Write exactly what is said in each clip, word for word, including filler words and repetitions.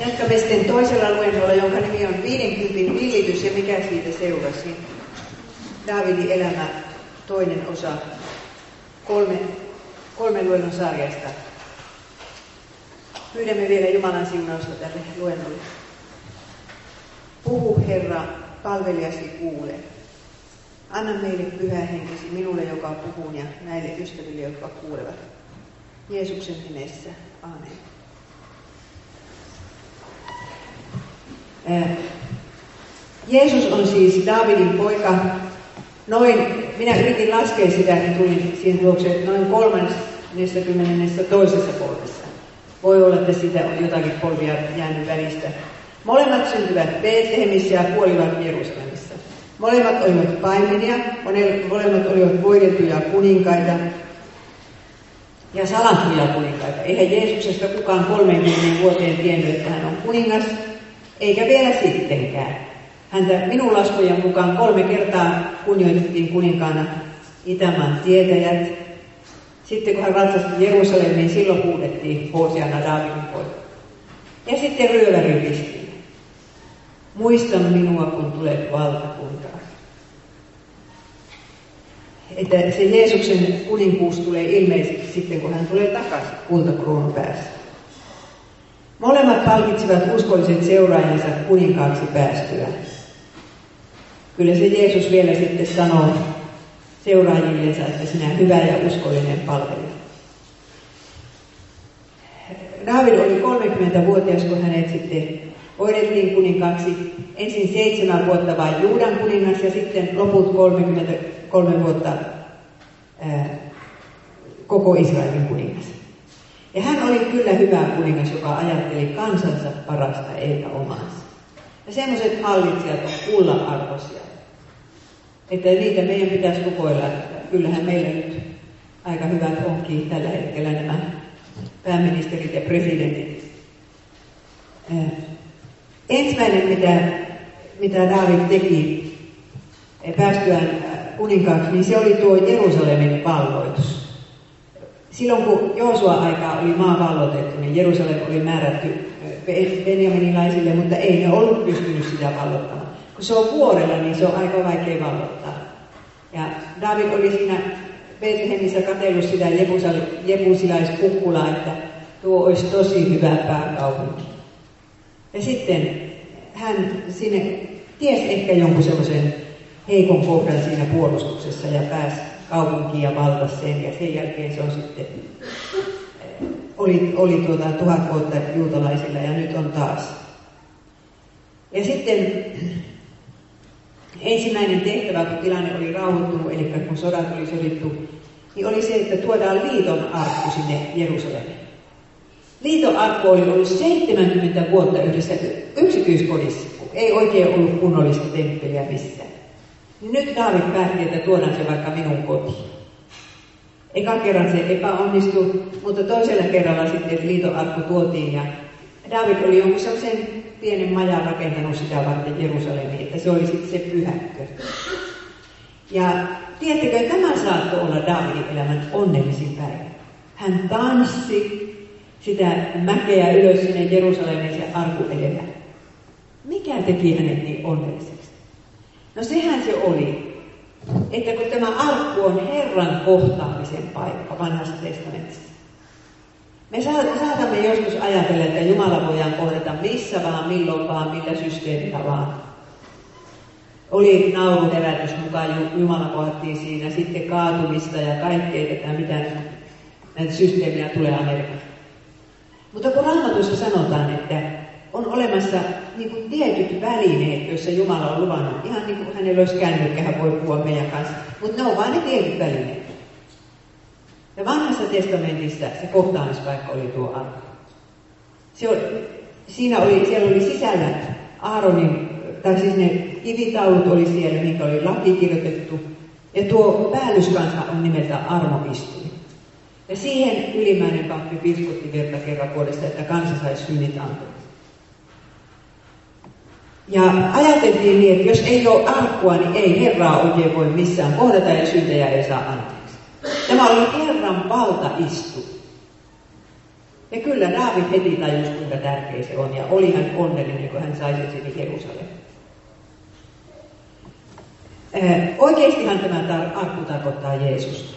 Jatkamme sitten toisella luennolla, jonka nimi on viidenkymmenen villitys ja mikä siitä seurasi. Daavidin elämä, toinen osa, kolme, kolmen luennon sarjasta. Pyydämme vielä Jumalan siunausta tälle luennolle. Puhu, Herra, palvelijasi kuule. Anna meille pyhä henkesi, minulle, joka puhun, ja näille ystäville, jotka kuulevat. Jeesuksen nimessä. Aamen. Äh, Jeesus on siis Daavidin poika. Noin, minä yritin laskea sitä, niin tulin siihen luokse, että noin kolmannessakymmenennessä toisessa polvessa. Voi olla, että sitä on jotakin polvia jäänyt välistä. Molemmat syntyvät Betlehemissä ja kuolivat Jerusalemissa. Molemmat olivat paimenia, molemmat olivat voideltuja kuninkaita ja salattuja kuninkaita. Eihän Jeesuksesta kukaan kolmeenkymmeneen vuoteen tiennyt, että hän on kuningas, eikä vielä sittenkään. Häntä minun laskujen mukaan kolme kertaa kunnioitettiin kuninkaana Itämaan tietäjät. Sitten kun hän ratsasti Jerusalemiin, silloin huudettiin Hoosianna Daavidin poika. Ja sitten ryöväri ristiin. Muista minua, kun tulet valtakuntaan. Että se Jeesuksen kuninkuus tulee ilmeisesti sitten, kun hän tulee takaisin kultakruunun päässä. Molemmat palkitsivat uskolliset seuraajansa kuninkaaksi päästyä. Kyllä se Jeesus vielä sitten sanoi seuraajillensa, että sinä hyvä ja uskollinen palvelija. Daavid oli kolmekymmentävuotias, kun hänet sitten hoidettiin kuninkaaksi. Ensin seitsemän vuotta vain Juudan kuningas ja sitten loput kolmekymmentäkolme vuotta ää, koko Israelin kuningas. Ja hän oli kyllä hyvä kuningas, joka ajatteli kansansa parasta eikä omaansa. Ja semmoiset hallitsijat on kullanarvoisia. Että niitä meidän pitäisi rukoilla, että kyllähän meillä nyt aika hyvät onkin tällä hetkellä nämä pääministerit ja presidentit. Ensimmäinen, mitä, mitä Daavid teki päästyään kuninkaaksi, niin se oli tuo Jerusalemin valloitus. Silloin kun Joosuan aikaa oli maa valloitettu, niin Jerusalem oli määrätty benjaminilaisille, mutta ei ne ollut pystynyt sitä valloittamaan. Kun se on vuorella, niin se on aika vaikea vallottaa. Ja Daavid oli siinä Betlehemissä katsellut sitä jebusilaiskukkulaa, että tuo olisi tosi hyvä pääkaupunki. Ja sitten hän sinne tiesi ehkä jonkun semmoisen heikon kohdan siinä puolustuksessa ja pääsi kaupunkiin ja valtasi sen, ja sen jälkeen se on sitten, oli, oli tuota tuhat vuotta juutalaisilla ja nyt on taas. Ja sitten ensimmäinen tehtävä, kun tilanne oli rauhoittunut, eli kun sodat oli sovittu, niin oli se, että tuodaan liiton arkku sinne Jerusalemiin. Liiton arkku oli ollut seitsemänkymmentä vuotta yhdessä yksityiskodissa, kun ei oikein ollut kunnollista temppeliä missään. Niin nyt Daavid päätti, että tuodaan se vaikka minun kotiin. Ekan kerran se epäonnistui, mutta toisella kerralla sitten liiton arkku tuotiin ja Daavid oli jonkun sellaisen pienen majan rakentanut sitä varten Jerusalemiin, että se oli sitten se pyhäkkö. Ja tiedättekö, tämä saattoi olla Daavidin elämän onnellisin päivä. Hän tanssi sitä mäkeä ylös sinne Jerusalemin sen arkun edellä. Mikä teki hänet niin onnelliseksi? No sehän se oli, että kun tämä arkku on Herran kohtaamisen paikka Vanhassa testamentissa. Me saatamme joskus ajatella, että Jumala voidaan kohdata missä vaan, milloin vaan, millä systeemillä vaan. Oli naurun herätys mukaan, Jumala kohdattiin siinä, sitten kaatumista ja kaikkea tätä, mitä näitä systeemejä tulee Amerikkaan. Mutta kun Raamatussa sanotaan, että on olemassa niin kuin tietyt välineet, joissa Jumala on luvannut, ihan niin kuin hänellä olisi kännykkä, hän voi puhua meidän kanssa, mutta ne on vain ne tietyt välineet. Ja Vanhassa testamentissa se kohtaamispaikka oli tuo arkku. Se oli, siinä oli, siellä oli sisällä Aaronin, tai siis ne kivitaulut oli siellä, minkä oli laki kirjoitettu. Ja tuo päällyskansa on nimeltä Armoisti. Ja siihen ylimmäinen pappi piskutti verta kerran vuodesta, että kansa saisi synnit anteeksi. Ja ajateltiin niin, että jos ei ole arkkua, niin ei Herraa oikein voi missään kohdata ja syntejä ei saa anteeksi. Tämä oli Herran valtaistu. Ja kyllä Daavid heti tajusi, kuinka tärkeä se on, ja oli hän onnellinen, kun hän sai sen sinne Jerusalemiin. Oikeastihan tämä arkku tarkoittaa Jeesusta.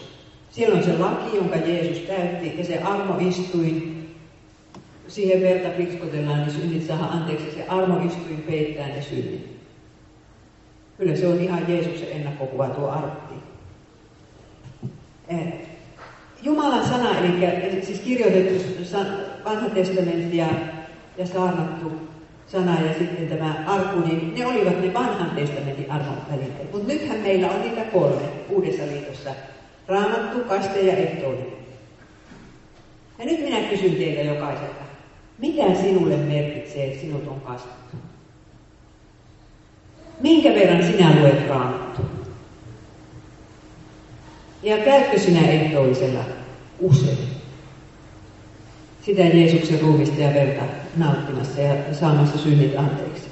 Siellä on se laki, jonka Jeesus täytti, ja se armoistuin. Siihen verta priskotellaan, niin synnit saadaan anteeksi. Se armoistuin peittää ne synnit. Kyllä se on ihan Jeesuksen ennakkokuva tuo arkki. Jumalan sana, eli siis kirjoitettu vanha testamentti ja, ja saarnattu sana ja sitten tämä arkku, niin ne olivat ne vanhan testamentin armon välineet. Mutta nythän meillä on niitä kolme Uudessa liitossa. Raamattu, kaste ja ehtoollinen. Ja nyt minä kysyn teiltä jokaiselta, mitä sinulle merkitsee, että sinut on kastettu? Minkä verran sinä luet Raamattu? Ja käytkö sinä ehtoisella usein sitä Jeesuksen ruumista ja verta nauttimassa ja saamassa synnit anteeksi?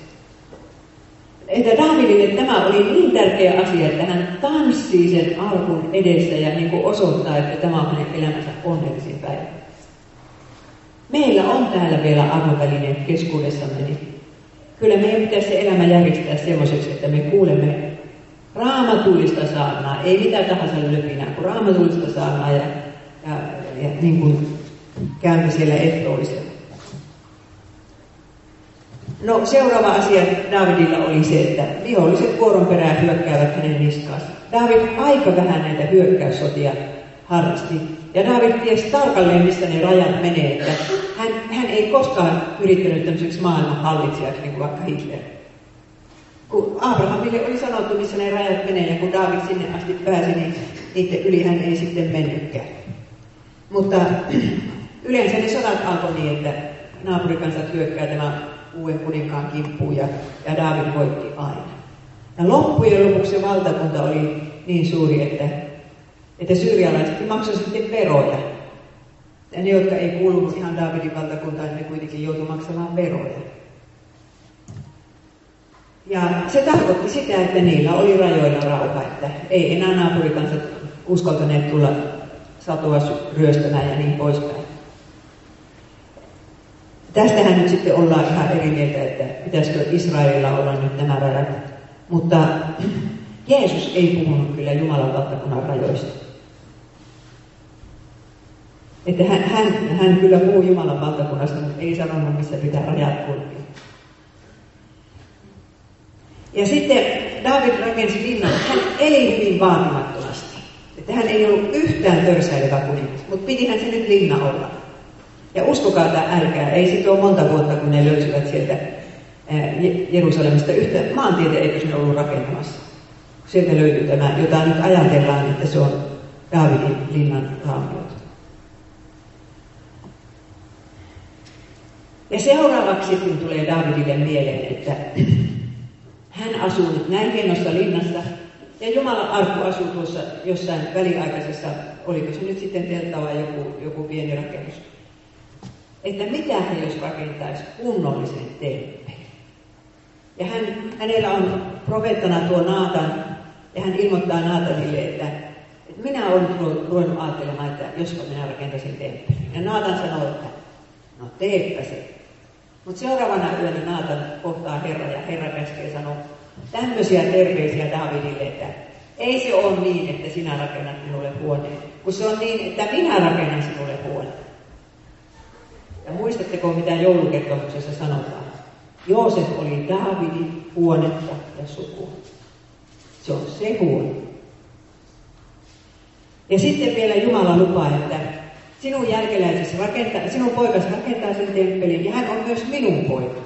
Että Daavidille tämä oli niin tärkeä asia, että hän tanssii sen alkun edessä ja niin kuin osoittaa, että tämä on hänen elämänsä onnellisin päivä. Meillä on täällä vielä arvovälineet keskuudessamme, niin kyllä meidän pitäisi se elämä järjestää semmoiseksi, että me kuulemme raamatullista saarnaa, ei mitään tahansa löpinää, kun raamatullista saarnaa ja, ja, ja niin kuin käymme siellä ehtoollisella. No seuraava asia Daavidilla oli se, että viholliset vuoron perään hyökkäävät hänen niskaansa. Daavid aika vähän näitä hyökkäyssotia harrasti. Ja Daavid tiesi tarkalleen, missä ne rajat menee, että hän, hän ei koskaan yrittänyt tämmöiseksi maailman hallitsijaksi, niin kuin vaikka Hitler. Kun Abrahamille oli sanottu, missä ne rajat menee, ja kun Daavid sinne asti pääsi, niin niiden yli hän ei sitten mennytkään. Mutta yleensä ne sodat alkoi niin, että naapurikansat hyökkää tämän uuden kuninkaan kimppuun, ja, ja Daavid voitti aina. Ja loppujen lopuksi se valtakunta oli niin suuri, että, että syyrialaiset maksoivat sitten veroja. Ja ne, jotka ei kuulunut ihan Daavidin valtakuntaan, ne kuitenkin joutuivat maksamaan veroja. Ja se tarkoitti sitä, että niillä oli rajoilla rauha, että ei enää naapurikansat uskaltaneet tulla satua ryöstämään ja niin poispäin. Tästähän nyt sitten ollaan ihan eri mieltä, että pitäisikö Israelilla olla nyt nämä rajat. Mutta Jeesus ei puhunut kyllä Jumalan valtakunnan rajoista. Että hän, hän, hän kyllä puhui Jumalan valtakunnasta, mutta ei sanonut, missä pitää rajat kulkea. Ja sitten Daavid rakensi linnan. Hän eli hyvin vaatimattomasti. Että hän ei ollut yhtään törsäilevä kuningas, mutta pitihän se nyt linna olla. Ja uskokaa tai älkää, ei sit ole monta vuotta, kun ne löysivät sieltä Jerusalemista yhtä maantieteen, eikö ne ollut rakentamassa. Sieltä löytyi tämä, jota nyt ajatellaan, että se on Daavidin linnan raamiot. Ja seuraavaksi kun tulee Daavidille mieleen, että hän asuu nyt näin hienossa linnassa, ja Jumalan arkku asuu tuossa jossain väliaikaisessa, oliko se nyt sitten teltta vai joku, joku pieni rakennus. Että mitä hän jos rakentaisi kunnollisen temppelin. Ja hän, hänellä on profeettana tuo Natan, ja hän ilmoittaa Natanille, että, että minä olen ruvennut ajattelemaan, että jospa minä rakentaisin temppelin. Ja Natan sanoo, että no teepä se. Mutta seuraavana yönä Natan kohtaa Herran, ja Herra käskee ja sanoo tämmöisiä terveisiä Daavidille, että ei se ole niin, että sinä rakennat minulle huoneen, kun se on niin, että minä rakennan sinulle huoneen. Ja muistatteko, mitä joulukertomuksessa sanotaan? Joosef oli Daavidin huonetta ja sukua. Se on se huone. Ja sitten vielä Jumala lupaa, että sinun jälkeläisesi rakentaa, sinun poikas rakentaa sen temppelin, ja hän on myös minun poika.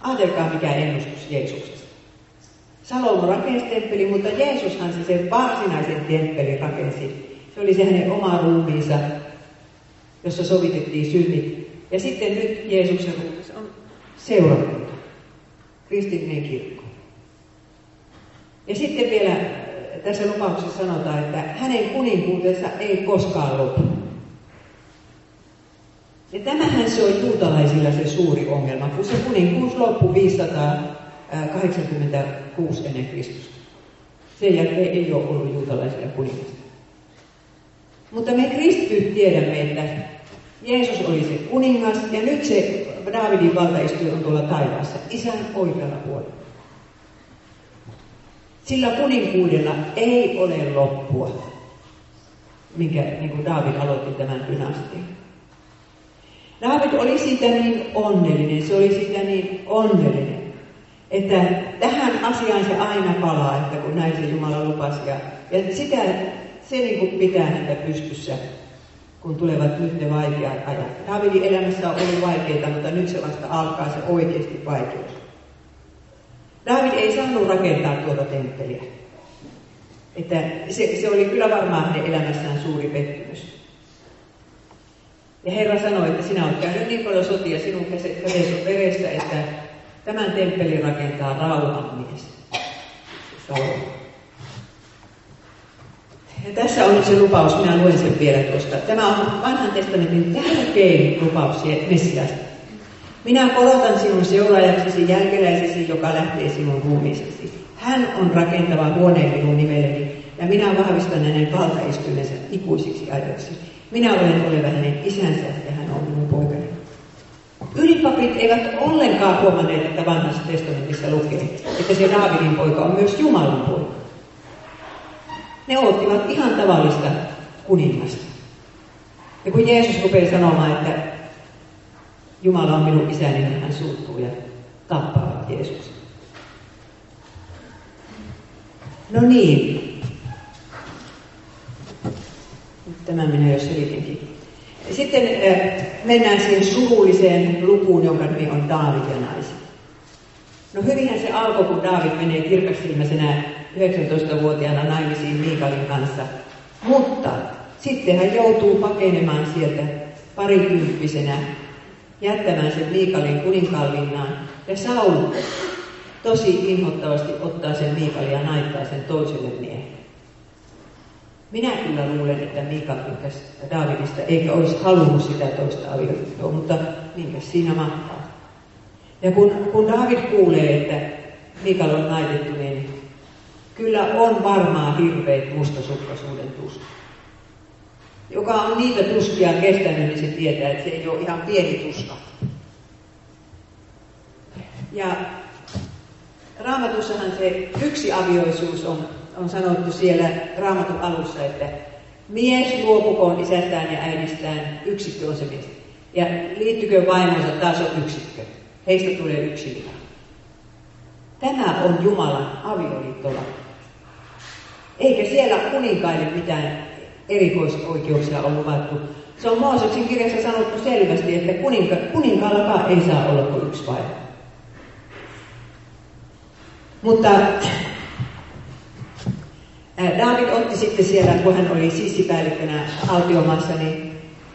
Ajatelkaa, mikä ennustus Jeesuksesta. Salomo rakensi temppelin, mutta Jeesushan se sen varsinaisen temppelin rakensi. Se oli se hänen oma ruumiinsa, jossa sovitettiin synnit. Ja sitten nyt Jeesuksen ruumis on seurakunta, kristillinen kirkko. Ja sitten vielä tässä lupauksessa sanotaan, että hänen kuninkuutensa ei koskaan lopu. Ja tämähän se on juutalaisilla se suuri ongelma, kun se kuninkuus loppui viisisataakahdeksankymmentäkuusi ennen Kristusta. Sen jälkeen ei ole ollut juutalaisilla kuningasta. Mutta me kristityt tiedämme, että Jeesus oli se kuningas, ja nyt se Daavidin valtaistuja on tuolla taivaassa, Isän oikealla puolella. Sillä kuninkuudella ei ole loppua, minkä niin kuin Daavid aloitti tämän dynastia. Daavid oli siitä niin onnellinen, se oli siitä niin onnellinen, että tähän asiaan se aina palaa, että kun näin se Jumala lupasi. Ja, ja sitä, se niin kuin pitää häntä pystyssä, kun tulevat nyt ne vaikeat ajat. Daavidin elämässä on ollut vaikeita, mutta nyt se vasta alkaa se oikeasti vaikeus. Daavid ei saanut rakentaa tuota temppeliä. Että se, se oli kyllä varmaan hänen elämässään suuri pettymys. Ja Herra sanoi, että sinä olet käynyt niin paljon sotia sinun kädessä on verestä, että tämän temppelin rakentaa rauhanmies. Ja tässä on nyt se lupaus, minä luen sen vielä tuosta. Tämä on vanhan testamentin tärkein lupaus Messiasta. Minä korotan sinun seuraajaksesi, jälkeläisesi, joka lähtee sinun ruumiisesi. Hän on rakentava huoneen minun nimelleni, ja minä vahvistan hänen valtaistuimensa ikuisiksi ajoiksi. Minä olen oleva hänen isänsä, ja hän on minun poikani. Ylipapit eivät ollenkaan huomanneet, että vanhassa testamentissa lukee, että se Daavidin poika on myös Jumalan poika. Ne ottivat ihan tavallista kuningasta. Ja kun Jeesus rupeaa sanomaan, että Jumala on minun isäni, niin hän suuttuu ja tappavat Jeesus. No niin. Tämä minä jo selitinkin. Sitten mennään siihen surulliseen lukuun, jonka nimi on Daavid ja naiset. No hyvinhän se alkoi, kun Daavid menee kirkassilmäisenä yhdeksäntoistavuotiaana naimisiin Miikalin kanssa. Mutta sitten hän joutuu pakenemaan sieltä parikymppisenä, jättämään sen Miikalin kuninkaanlinnaan. Ja Saul tosi inhottavasti ottaa sen Miikalin ja naittaa sen toiselle miehelle. Minä kyllä luulen, että Miikal tykkäsi Daavidista, eikä olisi halunnut sitä toista avioliittoa, mutta minkä siinä mahtaa. Ja kun, kun Daavid kuulee, että Miikal on naitettu, niin kyllä on varmaan hirveet mustasukkaisuuden tuska. Joka on niitä tuskia kestänyt, niin se tietää, että se ei ole ihan pieni tuska. Ja Raamatussahan se yksi avioisuus on, on sanottu siellä Raamatun alussa, että mies luopukoon isästään ja äidistään, yksikkö on se mies. Ja liittykö vaimonsa, taas on yksikkö. Heistä tulee yksilö. Tämä on Jumalan avioliittola. Eikä siellä kuninkaille mitään erikoisoikeuksia on luvattu. Se on Mooseksen kirjassa sanottu selvästi, että kuninka, kuninkaallakaan ei saa olla kuin yksi vaimo. Mutta äh, Daavid otti sitten siellä, kun hän oli sissipäällikkönä Alkiomaassa, niin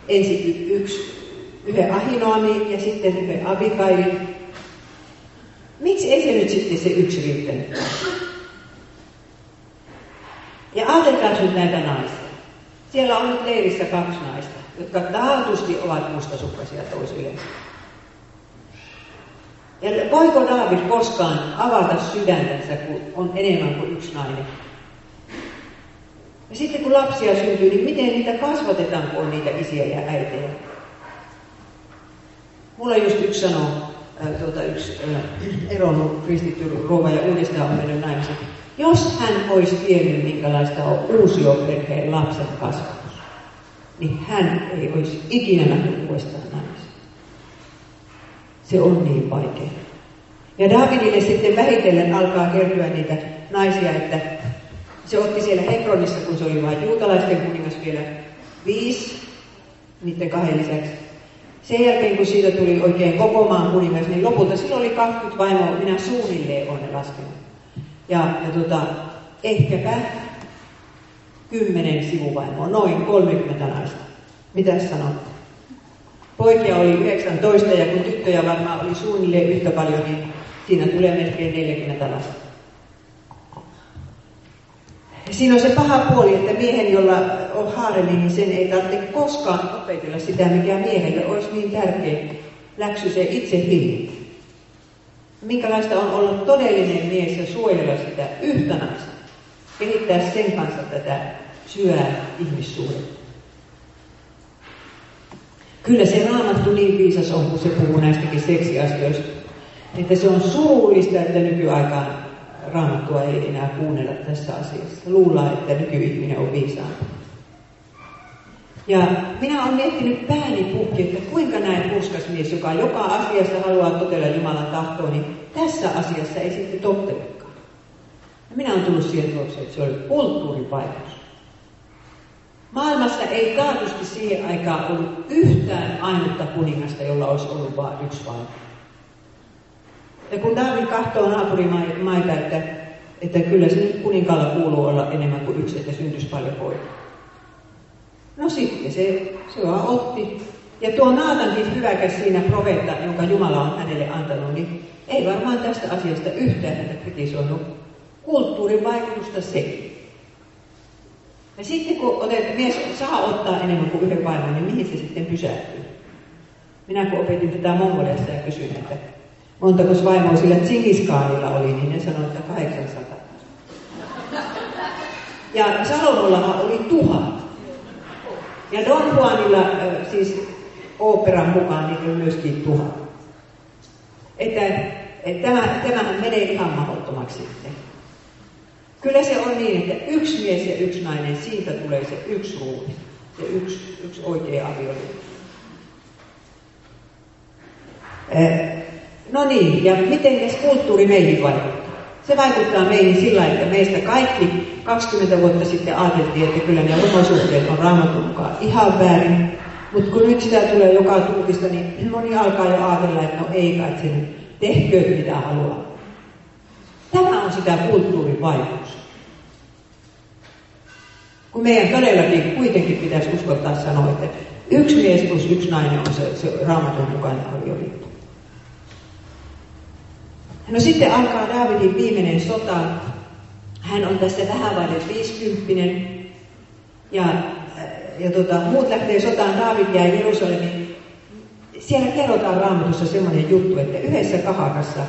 ensin yksi, yhden Ahinoamin ja sitten yhden Abikailin. Miksi ei se nyt sitten se yksi riittänyt? Ja ajatelkaas nyt näitä naisia. Siellä on nyt leirissä kaksi naista, jotka taatusti ovat mustasukkaisia toisilleen. Ja voiko Daavid koskaan avata sydäntänsä, kun on enemmän kuin yksi nainen? Ja sitten kun lapsia syntyy, niin miten niitä kasvatetaan, kun on niitä isiä ja äitejä? Mulla just yksi sanoo, äh, tuota, yksi äh, eronnut kristitty rouva ja uudestaan on mennyt naimisiin. Jos hän olisi tiennyt, minkälaista on uusioperheen lapsen kasvatus, niin hän ei olisi ikinä nähnyt uudestaan naimisiin. Se on niin vaikea. Ja Daavidille sitten vähitellen alkaa kertyä niitä naisia, että se otti siellä Hebronissa, kun se oli vain juutalaisten kuningas vielä viisi, niiden kahden lisäksi. Sen jälkeen, kun siitä tuli oikein koko maan kuningas, niin lopulta silloin oli kaksikymmentä vaimoa, minä suunnilleen olen laskenut. Ja, ja tota, ehkäpä kymmenen sivuvaimoa, noin kolmekymmentä naista. Mitäs sanotte? Poikia oli yhdeksäntoista ja kun tyttöjä varmaan oli suunnilleen yhtä paljon, niin siinä tulee melkein neljäkymmentä naista. Ja siinä on se paha puoli, että miehen, jolla on haaremi, niin sen ei tarvitse koskaan opetella sitä, mikä miehelle olisi niin tärkeä läksy se itse hillintä. Minkälaista on olla todellinen mies ja suojella sitä yhtä naista. Kehittää sen kanssa tätä syvää ihmissuhdetta. Kyllä se Raamattu niin viisas on, kun se puhuu näistäkin seksiasioista. Että se on surullista, että nykyaikaan Raamattua ei enää kuunnella tässä asiassa. Luullaan, että nykyihminen on viisaampi. Ja minä olen miettinyt pääni puhki, että kuinka näin purskas mies, joka joka asiassa haluaa totella Jumalan tahtoa, niin tässä asiassa ei sitten tottelekaan. Ja minä olen tullut siihen tulokseen, että se oli kulttuurivaikutus. Maailmassa ei taatusti siihen aikaan ollut yhtään ainutta kuningasta, jolla olisi ollut vain yksi vain. Ja kun Daavid kahtoo naapurimaita, että, että kyllä se nyt kuninkaalla kuuluu olla enemmän kuin yksi, että syntyisi paljon poikia. No sitten se, se vaan otti. Ja tuo Natankin hyväkäs siinä profeetta, jonka Jumala on hänelle antanut, niin ei varmaan tästä asiasta yhtään häntä kritisoinut. Kulttuurin vaikutusta se. Ja sitten kun otet, mies saa ottaa enemmän kuin yhden vaimon, niin mihin se sitten pysähtyy? Minä kun opetin tätä Mongoliasta ja kysyin, että montako vaimoa sillä Tsingiskaanilla oli, niin ne sanoi, että kahdeksansataa. Ja Salomollahan oli tuhat. Ja Don Juanilla, siis oopperan mukaan, niitä on myöskin tuhat. Että, että tämähän menee ihan mahdottomaksi sitten. Kyllä se on niin, että yksi mies ja yksi nainen, siitä tulee se yksi ruumi. Se yksi, yksi oikea avioliitto. No niin, ja miten kulttuuri meihin vaikuttaa? Se vaikuttaa meihin sillä, että meistä kaikki kaksikymmentä vuotta sitten ajateltiin, että kyllä ne homosuhteet on Raamatun mukaan ihan väärin. Mutta kun nyt sitä tulee joka tulkista, niin moni alkaa jo ajatella, että no ei kai sen tehköön mitä haluaa. Tämä on sitä kulttuurin vaikutusta. Kun meidän todellakin kuitenkin pitäisi uskottaa sanoa, että yksi mies plus yksi nainen on se, se Raamatun mukainen avioliitto. No sitten alkaa Daavidin viimeinen sota. Hän on tässä vähän vaille viisikymppinen. Ja, ja tota, muut lähtee sotaan, Daavid jää Jerusalemiin. Siellä kerrotaan Raamatussa semmoinen juttu, että yhdessä kahakassa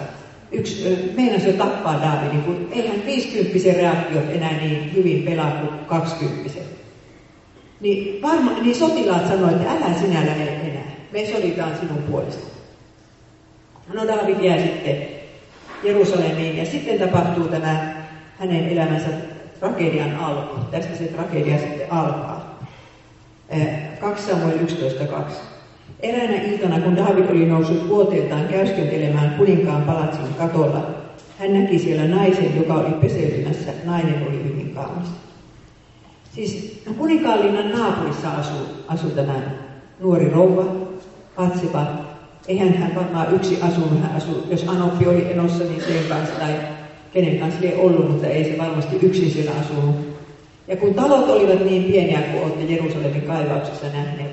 yksi meinasi jo tappaa Daavidin, kun eihän viisikymppisen reaktiot enää niin hyvin pelaa kuin kaksikymppisen. Niin, niin sotilaat sanoivat, että älä sinä lähde enää, me soditaan sinun puolesta. No Daavid jää sitten Jerusalemiin ja sitten tapahtuu tämä hänen elämänsä tragedian alku. Tästä se tragedia sitten alkaa. kaksi Samuel yksitoista kaksi. Eräänä iltana, kun Daavid oli noussut vuoteeltaan käyskentelemään kuninkaan palatsin katolla, hän näki siellä naisen, joka oli peseytymässä. Nainen oli hyvin kaunis. Siis no kuninkaanlinnan naapurissa asui, asui tämä nuori rouva, Batseba. Eihän hän varmaan yksi asunut. Hän asui, jos Anoppi oli enossa, niin sen kanssa tai kenen kanssa ei ollut, mutta ei se varmasti yksin siellä asunut. Ja kun talot olivat niin pieniä, kuin olette Jerusalemin kaivauksessa nähneet,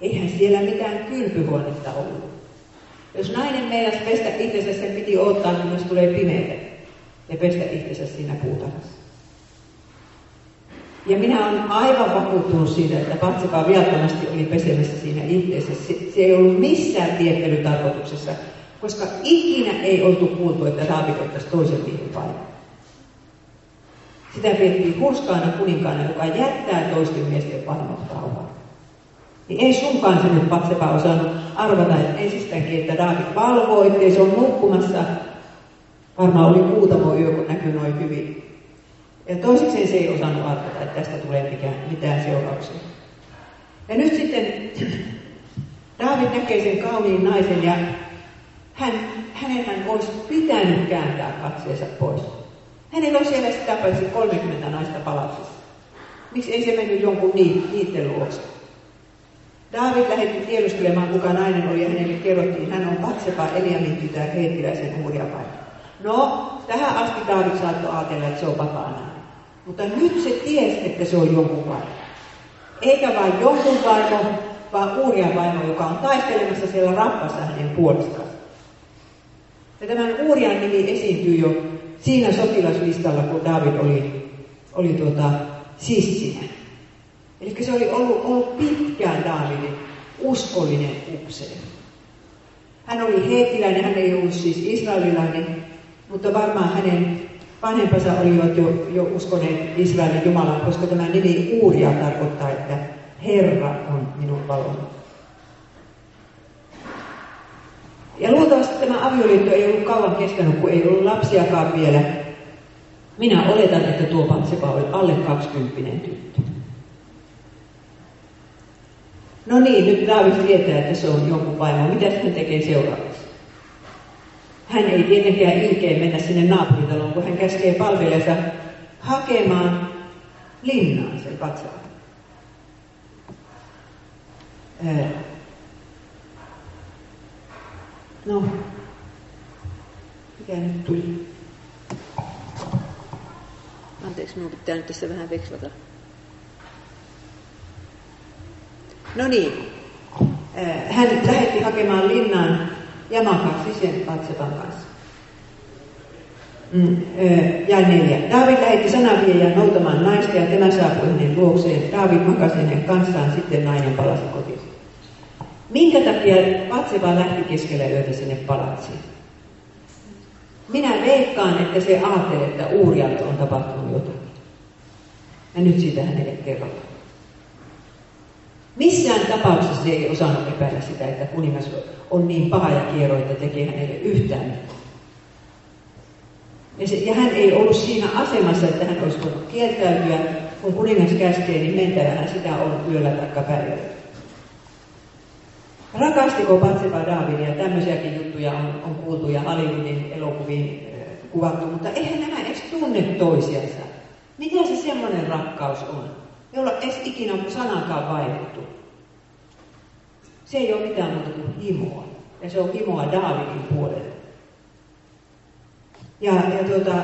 eihän siellä mitään kylpyhuonetta ollut. Jos nainen meinasi pestä itsensä, sen piti odottaa, kun jos tulee pimeätä ja pestä itsensä siinä puutarhassa. Ja minä olen aivan vakuuttunut siitä, että Batseba viattomasti oli pesemässä siinä itseensä. Se, se ei ollut missään tiettelytarkoituksessa, koska ikinä ei oltu kuultu, että Daavid ottaisi toisen miehen paikan. Sitä pidettiin hurskaana kuninkaana, joka jättää toisten miesten vaimot rauhaan. Niin ei sunkaan se nyt Batseba osannut arvata ensistäänkin, että Daavid valvoo, ettei se on nukkumassa. Varmaan oli muutama yö, kun näkyy noin hyvin. Ja toisekseen se ei osannut arvata, että tästä tulee mikään, mitään seurauksia. Ja nyt sitten Daavid näkee sen kauniin naisen ja hän, hänen hän olisi pitänyt kääntää katseensa pois. Hänellä on siellä sitä paitsi kolmekymmentä naista palatsissa. Miksi ei se mennyt jonkun niit, niitten luokse? Daavid lähetti tiedustelemaan, kuka nainen oli ja hänelle kerrottiin, hän on Batseba, Eliamin tytär, heettiläisen Uria paikka. No, tähän asti Daavid saattoi ajatella, että se on vapaana. Mutta nyt se tiesi, että se on jonkun vaimo. Eikä vain jonkun vaimo, vaan Uurian vaimo, joka on taistelemassa siellä Rabbassa hänen puolestaan. Ja tämän Uurian nimi esiintyy jo siinä sotilaslistalla, kun Daavid oli, oli tuota, sissinä. Eli se oli ollut, ollut pitkään Daavidin uskollinen upseeri. Hän oli heettiläinen, hän ei ollut siis israelilainen, mutta varmaan hänen vanhempansa olivat jo, jo uskoneet Israelin Jumalaan, koska tämä nimi Uria tarkoittaa, että Herra on minun valoni. Ja luultavasti tämä avioliitto ei ollut kauan kestänyt, kun ei ollut lapsiakaan vielä. Minä oletan, että tuo Batseba oli alle kaksikymppinen tyttö. No niin, nyt Daavid tietää, että se on joku vaimo. Mitä hän tekee seuraavaksi? Hän ei tietenkään ilkeä mennä sinne naapuritaloon, kun hän käskee palvelijansa hakemaan linnaan sen Batseban. No, mikä nyt tuli? Anteeksi, minun pitää nyt tässä vähän vekslata. No niin, hän lähetti hakemaan linnaan ja makasi sen Batseban kanssa. Mm, ja neljä. Daavid lähetti sananviejän noutamaan naista ja tämä saapui hänen luokseen. Daavid makasi hänen kanssaan, sitten nainen palasi kotiin. Minkä takia Batseba lähti keskellä yötä sinne palatsiin? Minä veikkaan, että se ajatteli, että Uurialta on tapahtunut jotakin. Ja nyt siitä hänelle kerrotaan. Missään tapauksessa ei osannut epäillä sitä, että kuningas on niin paha ja kierro, että tekee hänelle yhtään mitään. Ja, se, ja hän ei ollut siinä asemassa, että hän olisi voinut kieltäytyä. Kun kuningas käskee, niin mentävähän sitä on yöllä taikka päivällä. Rakastiko Batseba Daavidia? Tämmöisiäkin juttuja on, on kuultu ja Hollywoodin elokuviin äh, kuvattu, mutta eihän nämä edes tunne toisiansa. Mitä se semmoinen rakkaus on, jolla edes ikinä on sanankaan vaihdettu? Se ei ole mitään muuta kuin himoa, ja se on himoa Daavidin puolelle. Ja, ja tuota,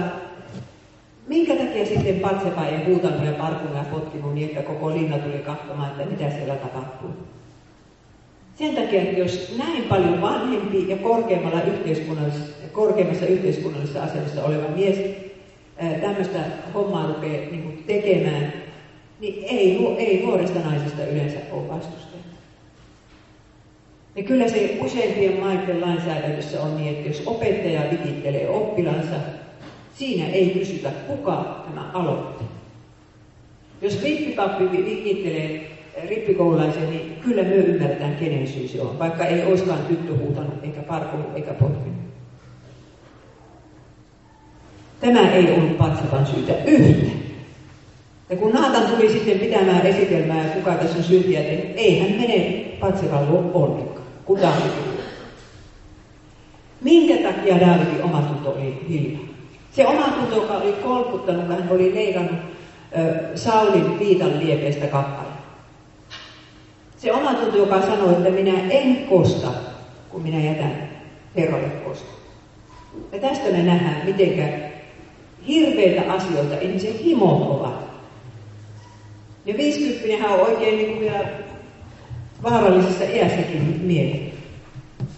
minkä takia sitten Batseba ei huutanut ja parkunut ja potkinut niin, että koko linna tuli katsomaan, että mitä siellä tapahtuu? Sen takia, että jos näin paljon vanhempi ja korkeammalla yhteiskunnallisessa, korkeammassa yhteiskunnallisessa asemassa oleva mies tämmöistä hommaa lukee niin kuin tekemään, niin ei, ei nuoresta naisesta yleensä ole vastusteita. Ja kyllä se useimpien maiden lainsäädännössä on niin, että jos opettaja vitittelee oppilansa, siinä ei kysytä, kuka tämä aloitti. Jos rippipappi vitittelee rippikoululaisen, niin kyllä me ymmärretään, kenen syy se on, vaikka ei oiskaan tyttö huutanut, eikä parkunut, eikä potkinut. Tämä ei ollut Batseban syytä yhtä. Ja kun Natan tuli sitten pitämään esitelmää, ja kuka tässä on syntiä tehnyt, eihän mene Batseban luo ollenkaan, kun Daavid tuli. Minkä takia Daavidin omatunto oli hiljaa? Se omatunto, joka oli kolkuttanut, kun hän oli leikannut ö, Saulin viitan liepeistä kappaleen. Se omatunto, joka sanoi, että minä en kosta, kun minä jätän Herralle kosta. Ja tästä me nähdään, mitenkä hirveitä asioita ihmisen himot ovat. Ja viisikymppinenhän on oikein niin kuin vielä vaarallisessa iässäkin mieli.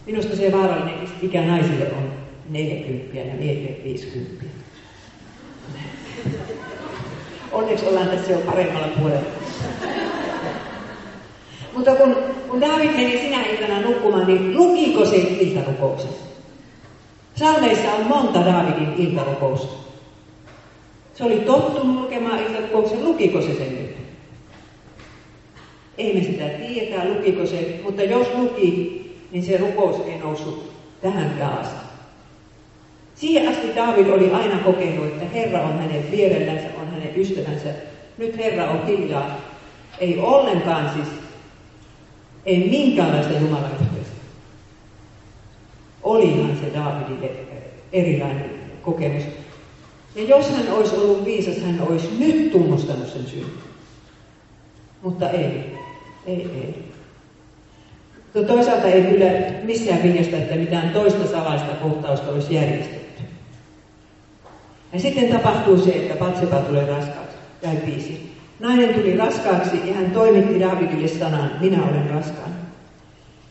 Minusta se vaarallinen ikä naisille on neljäkymmentä ja miehille viisikymmentä. Onneksi ollaan tässä jo paremmalla puolella. Mutta kun, kun Daavid meni sinä iltana nukkumaan, niin lukiko se iltarukouksen? Salmeissa on monta Daavidin iltarukousta. Se oli tottunut lukemaan iltarukouksen, lukiko se sen nyt? Ei me sitä tiedä, lukiko se, mutta jos luki, niin se rukous ei noussut tähänkään asti. Siihen asti Daavid oli aina kokenut, että Herra on hänen vierellänsä, on hänen ystävänsä. Nyt Herra on hiljaa. Ei ollenkaan siis. Ei minkäänlaista Jumalan yhteistä. Olihan se Daavidille erilainen kokemus. Ja jos hän olisi ollut viisas, hän olisi nyt tunnustanut sen syyn. Mutta ei. Ei, ei. No toisaalta ei kyllä missään viljasta, että mitään toista salaista kohtausta olisi järjestetty. Ja sitten tapahtuu se, että Batseba tulee raskaaksi. Jäi biisi. Nainen tuli raskaaksi ja hän toimitti Daavidille sanan, minä olen raskaana.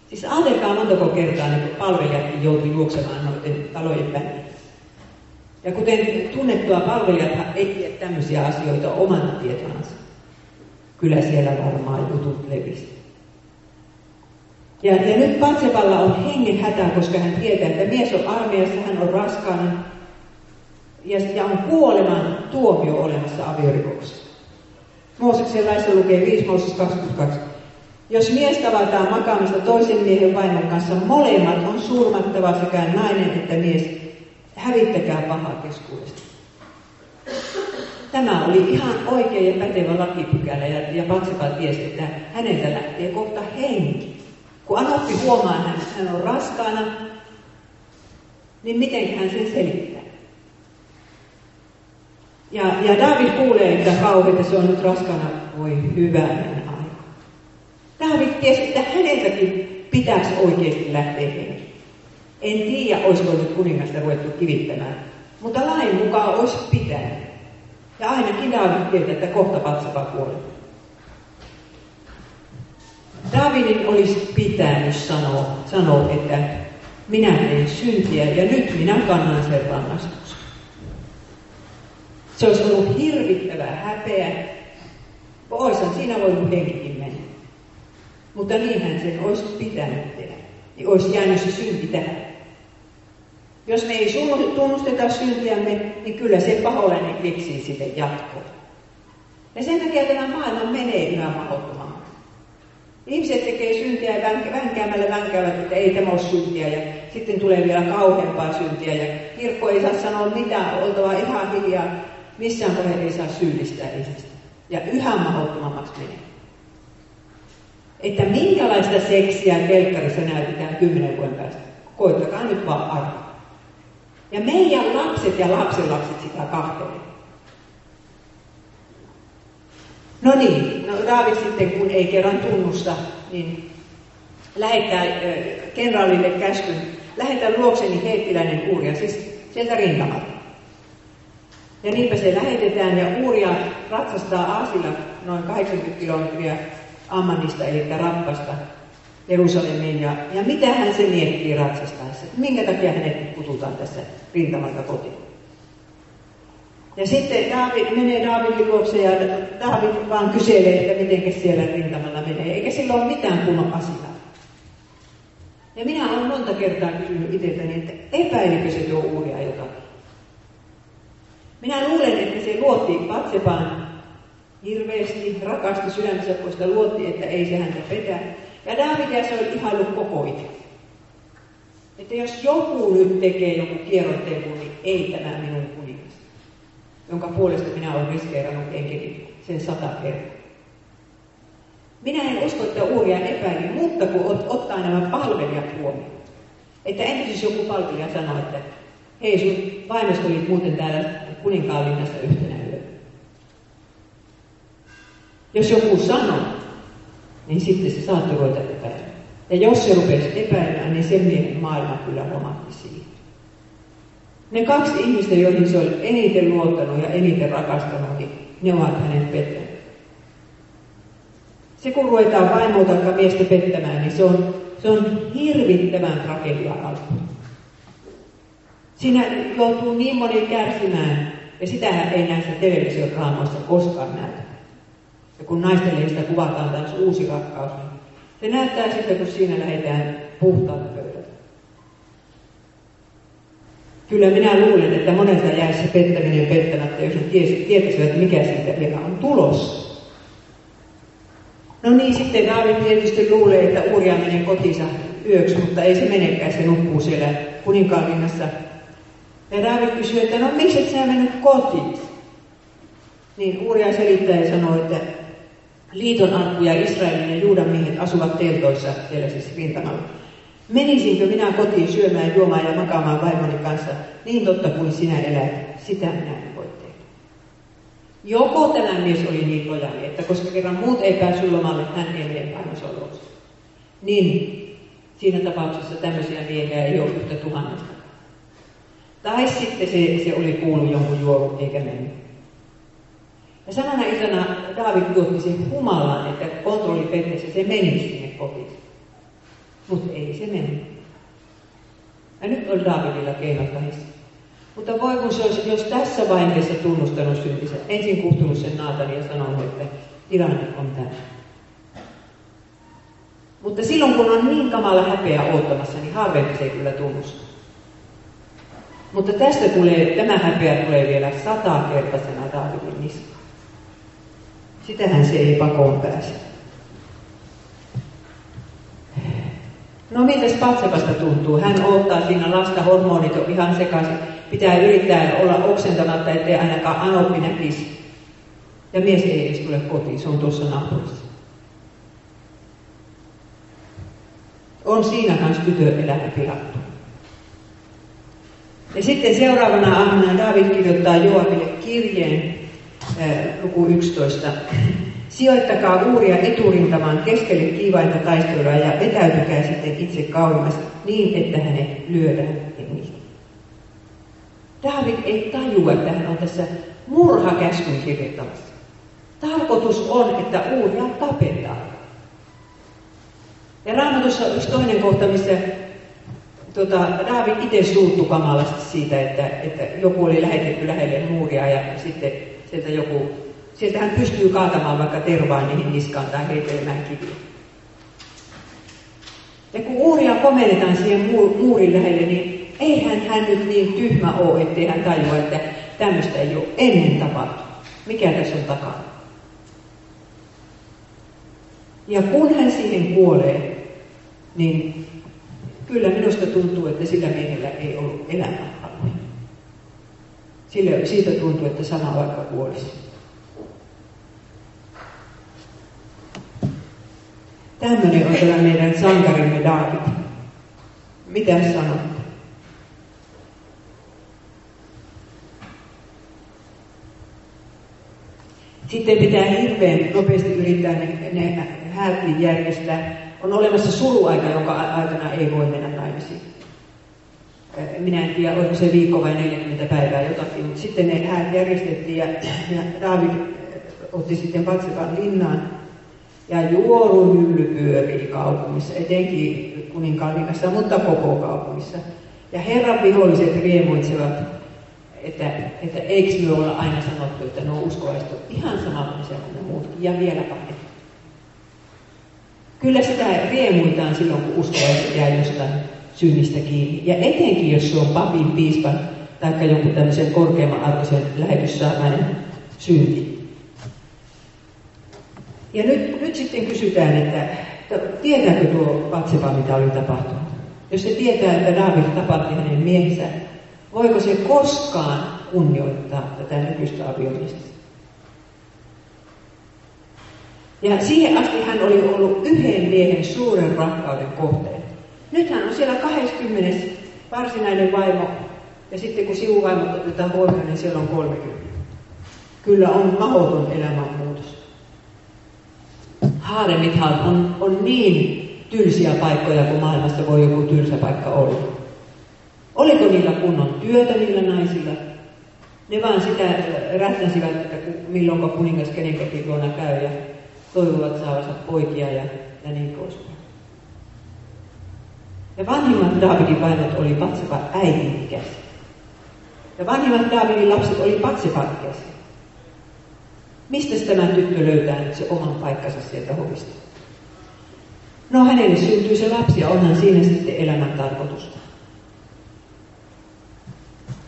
Siis ajatelkaa montako kertaa, niin kun palvelijatkin joutui juoksemaan noiden talojen väliin. Ja kuten tunnettua, palvelijathan ei tiedä tämmöisiä asioita omana tietonansa. Kyllä siellä varmaan jutut levisi. Ja, ja nyt Batseballa on hengen hätä, koska hän tietää, että mies on armeijassa, hän on raskaana. Ja, ja on kuoleman tuomio olemassa aviorikoksessa. Mooseksen laissa lukee viisi Mooses kaksikymmentäkaksi. Jos mies tavataan makaamista toisen miehen vaimon kanssa, molemmat on surmattava, sekä nainen että mies. Hävittäkää pahaa keskuudesta. Tämä oli ihan oikea ja pätevä lakipykälä, ja, ja Batseba tiesi, että häneltä lähtee kohta henki. Kun Anooppi huomaa, että hän on raskaana, niin miten hän sen selittää? Ja, ja Daavid kuulee, että kauheita, se on nyt raskaana, voi hyvänen aika. Daavid tiesi, että häneltäkin pitäisi oikeasti lähteä henki. En tiedä, olisiko nyt kuningasta ruvettu kivittämään, mutta lain mukaan olisi pitänyt. Ja ainakin Daavid tietää, että kohta Batseba kuolee. Daavidin olisi pitänyt sanoa, sanoa, että minä tein syntiä ja nyt minä kannan sen rangaistuksen. Se olisi ollut hirvittävää häpeä. Olisihan siinä voinut henkikin mennä. Mutta niinhän sen olisi pitänyt tehdä. Niin olisi jäänyt se synti tähän. Jos me ei tunnusteta syntiämme, niin kyllä se paholainen keksii sille jatkoa. Ja sen takia tämä maailma menee yhä mahdottomaan. Ihmiset tekee syntiä ja vänkäämällä vänkäävät, että ei tämä ole syntiä, ja sitten tulee vielä kauheampaa syntiä, ja kirkko ei saa sanoa mitään, oltava ihan hiljaa, missään kohdassa ei saa syyllistää ihmistä. Ja yhä mahdottomammaksi menee. Että minkälaista seksiä telkkarissa näytetään kymmenen vuoden päästä, koittakaa nyt vaan arvoa. Ja meidän lapset ja lapsenlapset sitä kahtelevat. No niin, no Daavid sitten kun ei kerran tunnusta, niin lähettää äh, kenraalille käskyn. Lähetä luokseni heettiläinen Uria, siis sieltä rintamalta. Ja niinpä se lähetetään, ja Uria ratsastaa aasilla noin kahdeksankymmentä kilometriä Ammanista, eli Rabbasta, Jerusalemiin, ja, ja mitä hän se miettii ratsastaessa, minkä takia hänet kututaan tässä rintamalta kotiin. Ja sitten Daavid menee Daavidin luokse, ja Daavid vaan kyselee, että miten siellä rintamalla menee, eikä sillä ole mitään kunnon asiaa. Ja minä olen monta kertaa kysynyt itseltäni, että epäilikö se tuo Uria jotakin. Minä luulen, että se luotti Batsebaan hirveästi, rakasti sydämensä poista luotti, että ei se häntä petä. Ja Daavidia se oli ihaillut koko ikä. Että jos joku nyt tekee joku kierrotteelu, niin ei tämä minun kuningas, jonka puolesta minä olen riskeerannut enkeli sen sata kertaa. Minä en usko, että Uria epäili, mutta kun ottaa nämä palvelijat huomioon. Että entäs joku palvelija sanoo, että hei, sun vaimosta oli muuten täällä kuninkaanlinnassa yhtenä yönä. Jos joku sanoo, niin sitten se saattoi ruveta epäillä. Ja jos se rupesi epäilemään, niin sen miehen maailma kyllä romahti siihen. Ne kaksi ihmistä, joihin se oli eniten luottanut ja eniten rakastanut, ne ovat hänen pettäneet. Se kun ruvetaan vaimoa tai miestä pettämään, niin se on, se on hirvittävän tragedia alku. Siinä joutuu niin moni kärsimään, ja sitähän ei näissä televisiodraamoissa koskaan näytä. Ja kun naisten sitä kuvataan taas uusi rakkaus, niin se näyttää sitten, kun siinä lähdetään puhtaalta pöydältä. Kyllä minä luulen, että monelta jäisi se pettäminen pettämättä, jos ne tietäisivät, mikä siitä vielä on tulossa. No niin, sitten Daavid tietysti luulee, että Uria menee kotiinsa yöksi, mutta ei se menekään, se nukkuu siellä kuninkaanlinnassa. Ja Daavid kysyy, että no miksi et sä mennyt kotiin? Niin Uria selittää ja sanoo, että liiton arkku ja Israelin ja Juudan miehet asuvat teltoissa, siellä siis rintamalla. Menisinkö minä kotiin syömään, juomaan ja makaamaan vaimoni kanssa, niin totta kuin sinä elät, sitä minä en voi tehdä. Joko tämä mies oli niin lojaali, että koska kerran muut ei päässyt lomalle, hän ei mene painosoloissa. Niin siinä tapauksessa tämmöisiä miehiä ei ole yhtä tuhannesta. Tai sitten se, se oli kuullut jonkun juolun eikä mennyt. Ja samana iltana Daavid tuotti sen humalaan, että kontrolliperheessä se meni sinne kotiin. Mutta ei se mennyt. Ja nyt on Daavidilla keinot vähissä. Mutta voi kun se olisi, jos tässä vaiheessa tunnustanut syntinsä, ensin kuhtunut sen Natanin ja sanonut, että tilanne on tämä. Mutta silloin kun on niin kamala häpeä odottamassa, niin harvempi se ei kyllä tunnusta. Mutta tästä tulee, tämä häpeä tulee vielä satakertaisena Daavidin niskaan. Sitähän se ei pakoon pääse. No miltäs Batsebasta tuntuu? Hän odottaa siinä lasta, hormonit on ihan sekaisin. Pitää yrittää olla oksentamatta, ettei ainakaan anoppi näkisi. Ja mies ei edes tule kotiin, se on tuossa naapurissa. On siinä kanssa tytön elämä pilattu. Ja sitten seuraavana aamuna Daavid kirjoittaa Joabille kirjeen, luku yksitoista. Sijoittakaa Uria eturintamaan keskelle kiivainta taistelua ja vetäytykää sitten itse kauemmas niin, että hänet lyödään hengiltä. Daavid ei tajua, että hän on tässä murhakäskyn kirjoittamassa. Tarkoitus on, että Uria tapetaan. Ja Raamatussa on yksi toinen kohta, missä tuota, Daavid itse suuttui kamalasti siitä, että, että joku oli lähetetty lähelle Uuria ja sitten sieltä joku, sieltä hän pystyy kaatamaan vaikka tervaa niihin niskaan tai heittelemään kiviä. Ja kun Uuria komennetaan siihen muurin lähelle, niin eihän hän nyt niin tyhmä ole, ettei hän tajua, että tämmöistä ei ole ennen tapahtunut. Mikä tässä on takana? Ja kun hän siihen kuolee, niin kyllä minusta tuntuu, että sillä miehellä ei ollut elämän halua. Siitä tuntuu, että sana vaikka kuolisi. Tämmöinen on tämä meidän sankarimme Daavid. Mitä sanotte? Sitten pitää hirveän nopeasti yrittää ne, ne häältiin järjestää. On olemassa suruaika, jonka aikana ei voi mennä naimisiin. Minä en tiedä, oliko se viikko vai neljäkymmentä päivää jotakin, mutta sitten ne häät järjestettiin ja, ja Daavid otti sitten Batseban linnaan. Ja juorumylly pyörii kaupungissa, etenkin kuninkaanlinnassa, mutta koko kaupungissa. Ja Herran viholliset riemuitsevat, että, että eikö me olla aina sanottu, että ne on uskovaiset ihan samanlaisia kuin ne muutkin, ja vielä kahden. Kyllä sitä riemuitaan silloin, kun uskovaiset jää jostain synnistä kiinni. Ja etenkin, jos se on papin, piispan tai joku tämmöisen korkeamman arvoisen lähetyssaamainen synti. Ja nyt, nyt sitten kysytään, että, että tietääkö tuo Batseba, mitä oli tapahtunut? Jos se tietää, että Daavid tapatti hänen miehensä, voiko se koskaan kunnioittaa tätä nykyistä avioliittoa? Ja siihen asti hän oli ollut yhden miehen suuren rakkauden kohteen. Nyt hän on siellä kaksikymmentä varsinainen vaimo, ja sitten kun sivuvaimot otetaan huomioon, niin siellä on kolmekymmentä. Kyllä on mahdoton elämänmuutos. Haaremithan on, on niin tylsiä paikkoja, kun maailmassa voi joku tylsä paikka olla. Oliko niillä kunnon työtä niillä naisilla? Ne vaan sitä rätnäsivät, että milloinka kuningas kenenkäkin luona käy ja toivovat saavansa poikia ja, ja niin poispäin. Ja vanhimmat Daavidin vaimot oli Batseban äidin ikäisiä. Ja vanhimmat Daavidin lapset oli Batseban ikäisiä. Mistä tämä tyttö löytää nyt se oman paikkansa sieltä hovista? No hänelle syntyy se lapsi ja onhan siinä sitten elämän tarkoitusta.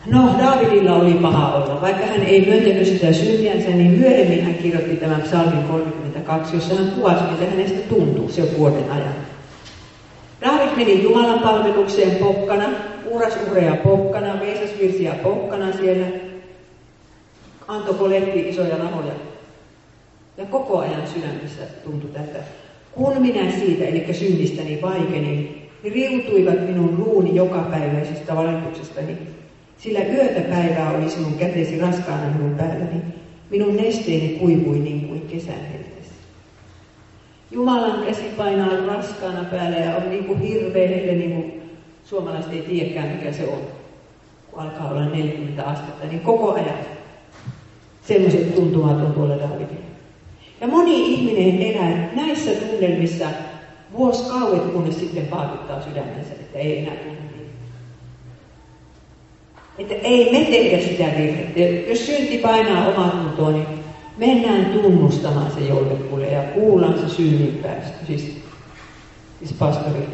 No Daavidilla oli paha olla. Vaikka hän ei myöntänyt sitä syntiänsä, niin myöhemmin hän kirjoitti tämän psalmin kolmekymmentäkaksi, jossa hän kuvasi, mitä hänestä tuntuu se vuoden ajan. Daavid meni Jumalan palvelukseen pokkana, uuras ureja pokkana, veisas virsiä pokkana siellä. Antoi kolehtiin isoja rahoja. Ja koko ajan sydämessä tuntui tältä. Kun minä siitä, eli synnistäni vaikenin, niin riutuivat minun luuni jokapäiväisestä valituksestani. Sillä yötä päivää oli sinun kätesi raskaana minun päälläni. Minun nesteeni kuivui niin kuin kesän helteessä. Jumalan käsi painaa raskaana päällä ja on niin kuin hirveä helle, niin kuin suomalaiset ei tiedäkään mikä se on. Kun alkaa olla neljäkymmentä astetta, niin koko ajan. Sellaiset tuntumat on tuolla Daavidilla. Ja moni ihminen elää näissä tunnelmissa vuosikauet, kunnes sitten paakuttaa sydämensä, että ei enää tunne. Että ei me tehdä sitä virhettä. Jos synti painaa omaa tuntoa, niin mennään tunnustamaan se jollekulle ja kuullaan se synnin päästö. Siis, siis pastorille.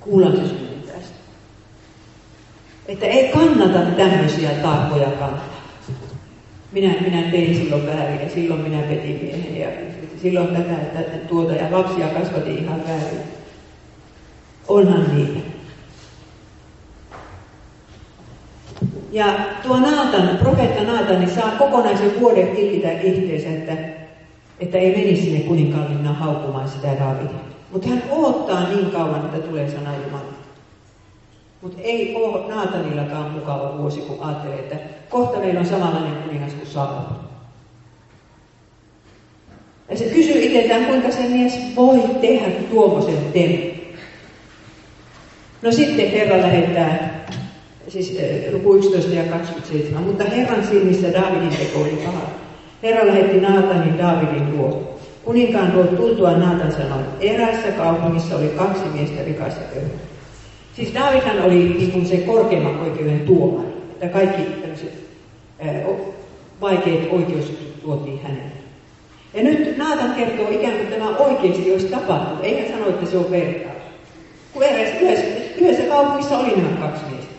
Kuullaan se synnin päästö. Että ei kannata tämmöisiä taakkoja kantaa. Minä, minä tein silloin väärin ja silloin minä petin miehen ja silloin tätä, tätä tuota ja lapsia kasvatin ihan väärin. onhan niitä. Ja tuo Natan, profeetta Natan, niin saa kokonaisen vuoden tilkitä itseensä, että, että ei menisi sinne kuninkaanlinnaan haukumaan sitä Daavidia. Mutta hän odottaa niin kauan, että tulee sana Jumalalta. Mutta ei ole Natanillakaan mukava vuosi, kun ajattelee, että kohta meillä on samanlainen kuningas kuin Salomo. Ja se kysyy itseltään, kuinka se mies voi tehdä tuommoisen tempun. No sitten Herra lähettää, siis luku yksitoista ja kaksikymmentäseitsemän, mutta Herran silmissä Daavidin teko oli paha. Herra lähetti Natanin Daavidin luo. Kuninkaan luo tultua Natan sanoi, eräässä kaupungissa oli kaksi miestä rikasta köyhää. Siis Daavidhan oli niin kuin se korkeimman oikeuden tuomari, että kaikki tämmöiset ää, vaikeat oikeusjutut tuotiin hänelle. Ja nyt Natan kertoo ikään kuin tämä oikeasti olisi tapahtunut, eikä sano, että se on vertaus. Kun yhdessä, yhdessä kaupungissa oli nämä kaksi miestä.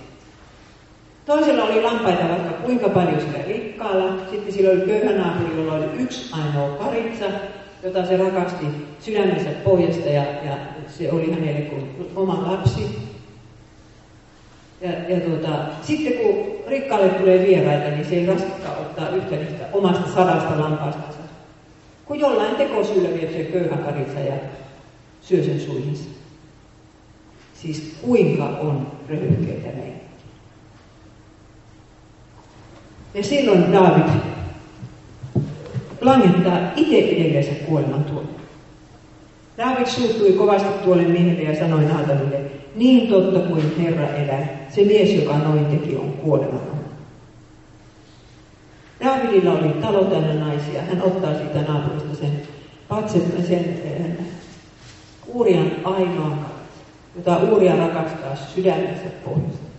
Toisella oli lampaita vaikka kuinka paljon sitä rikkaalla, sitten sillä oli köyhä naapuri, jolla oli yksi ainoa paritsa, jota se rakasti sydämensä pohjasta ja, ja se oli hänelle kuin oma lapsi. Ja, ja tuota, sitten kun rikkaalle tulee vieraita, niin se ei rastikaan ottaa yhtä niistä omasta sadasta lampaastansa. Kun jollain tekosyyllä vie se köyhä paritsa ja syö sen suihinsa. Siis kuinka on röyhkeitä meitä. Ja silloin Daavid langettaa itse edellensä kuolemantuomion. Daavid suuttui kovasti tuolle miehelle ja sanoi Natanille, niin totta kuin Herra elää, se mies, joka noin teki, on kuolematon. Daavidilla oli talo täynnä naisia. Hän ottaa siitä naapurista sen Batseban, sen äh, Urian ainoan, jota Uria rakastaa sydämensä pohjasta.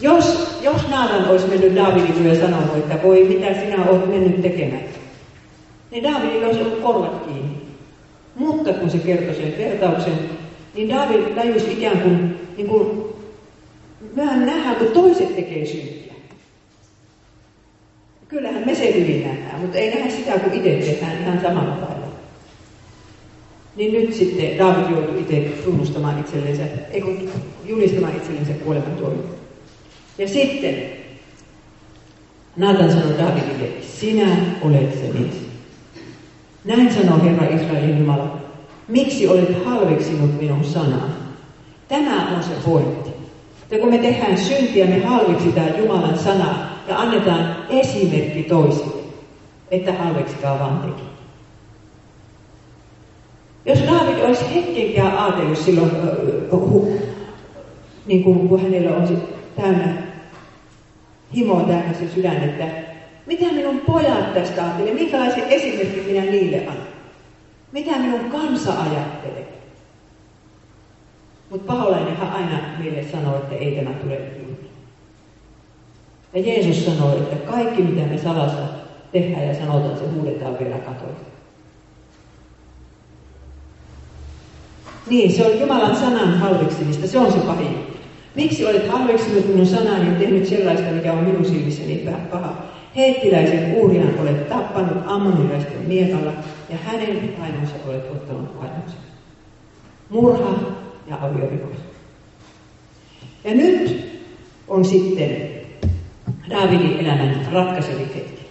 Jos, jos Naatan olisi mennyt Daavidille ja sanonut, että voi mitä sinä olet mennyt tekemään, niin Daavidilla olisi ollut korvat kiinni. Mutta kun se kertoi sen vertauksen, niin Daavid tajusi ikään kuin, niin kuin mehän nähdään, kun toiset tekee syntiä. Kyllähän me se hyvin nähdään, mutta ei nähdä sitä, kun itse tehdään ihan samalla tavalla. Niin nyt sitten Daavid joutui itse tunnustamaan itsellensä, ei kun julistamaan itsellensä kuolemantuomion. Ja sitten Natan sanoi Daavidille, sinä olet se mies. Näin sanoi Herra Israelin Jumala, miksi olet halveksinut minun sanaa? Tämä on se pointti. Ja kun me tehdään syntiä, me halveksitaan Jumalan sanaa ja annetaan esimerkki toisille, että halveksikaa vaan teki. Jos Daavid olisi hetkenkään ajatellut silloin, niin kuin hänellä on täynnä himo täynnä se sydän, että mitä minun pojat tästä ajattelee, minkälaisen esimerkin minä niille annan, mitä minun kansa ajattelee. Mutta paholainenhan aina meille sanoo, että ei tämä tule ilmi. Ja Jeesus sanoi, että kaikki mitä me salassa tehdään ja sanotaan, se huudetaan vielä katoilta. Niin, se on Jumalan sanan halveksimista, se on se pahin. Miksi olet halveksinut minun sanani ja tehnyt sellaista, mikä on minun silmissäni paha? Heettiläisen Urian olet tappanut ammonilaisten miekalla ja hänen vaimonsa olet ottanut vaimoksi. Murha ja aviorikos. Ja nyt on sitten Daavidin elämän ratkaisevin hetki.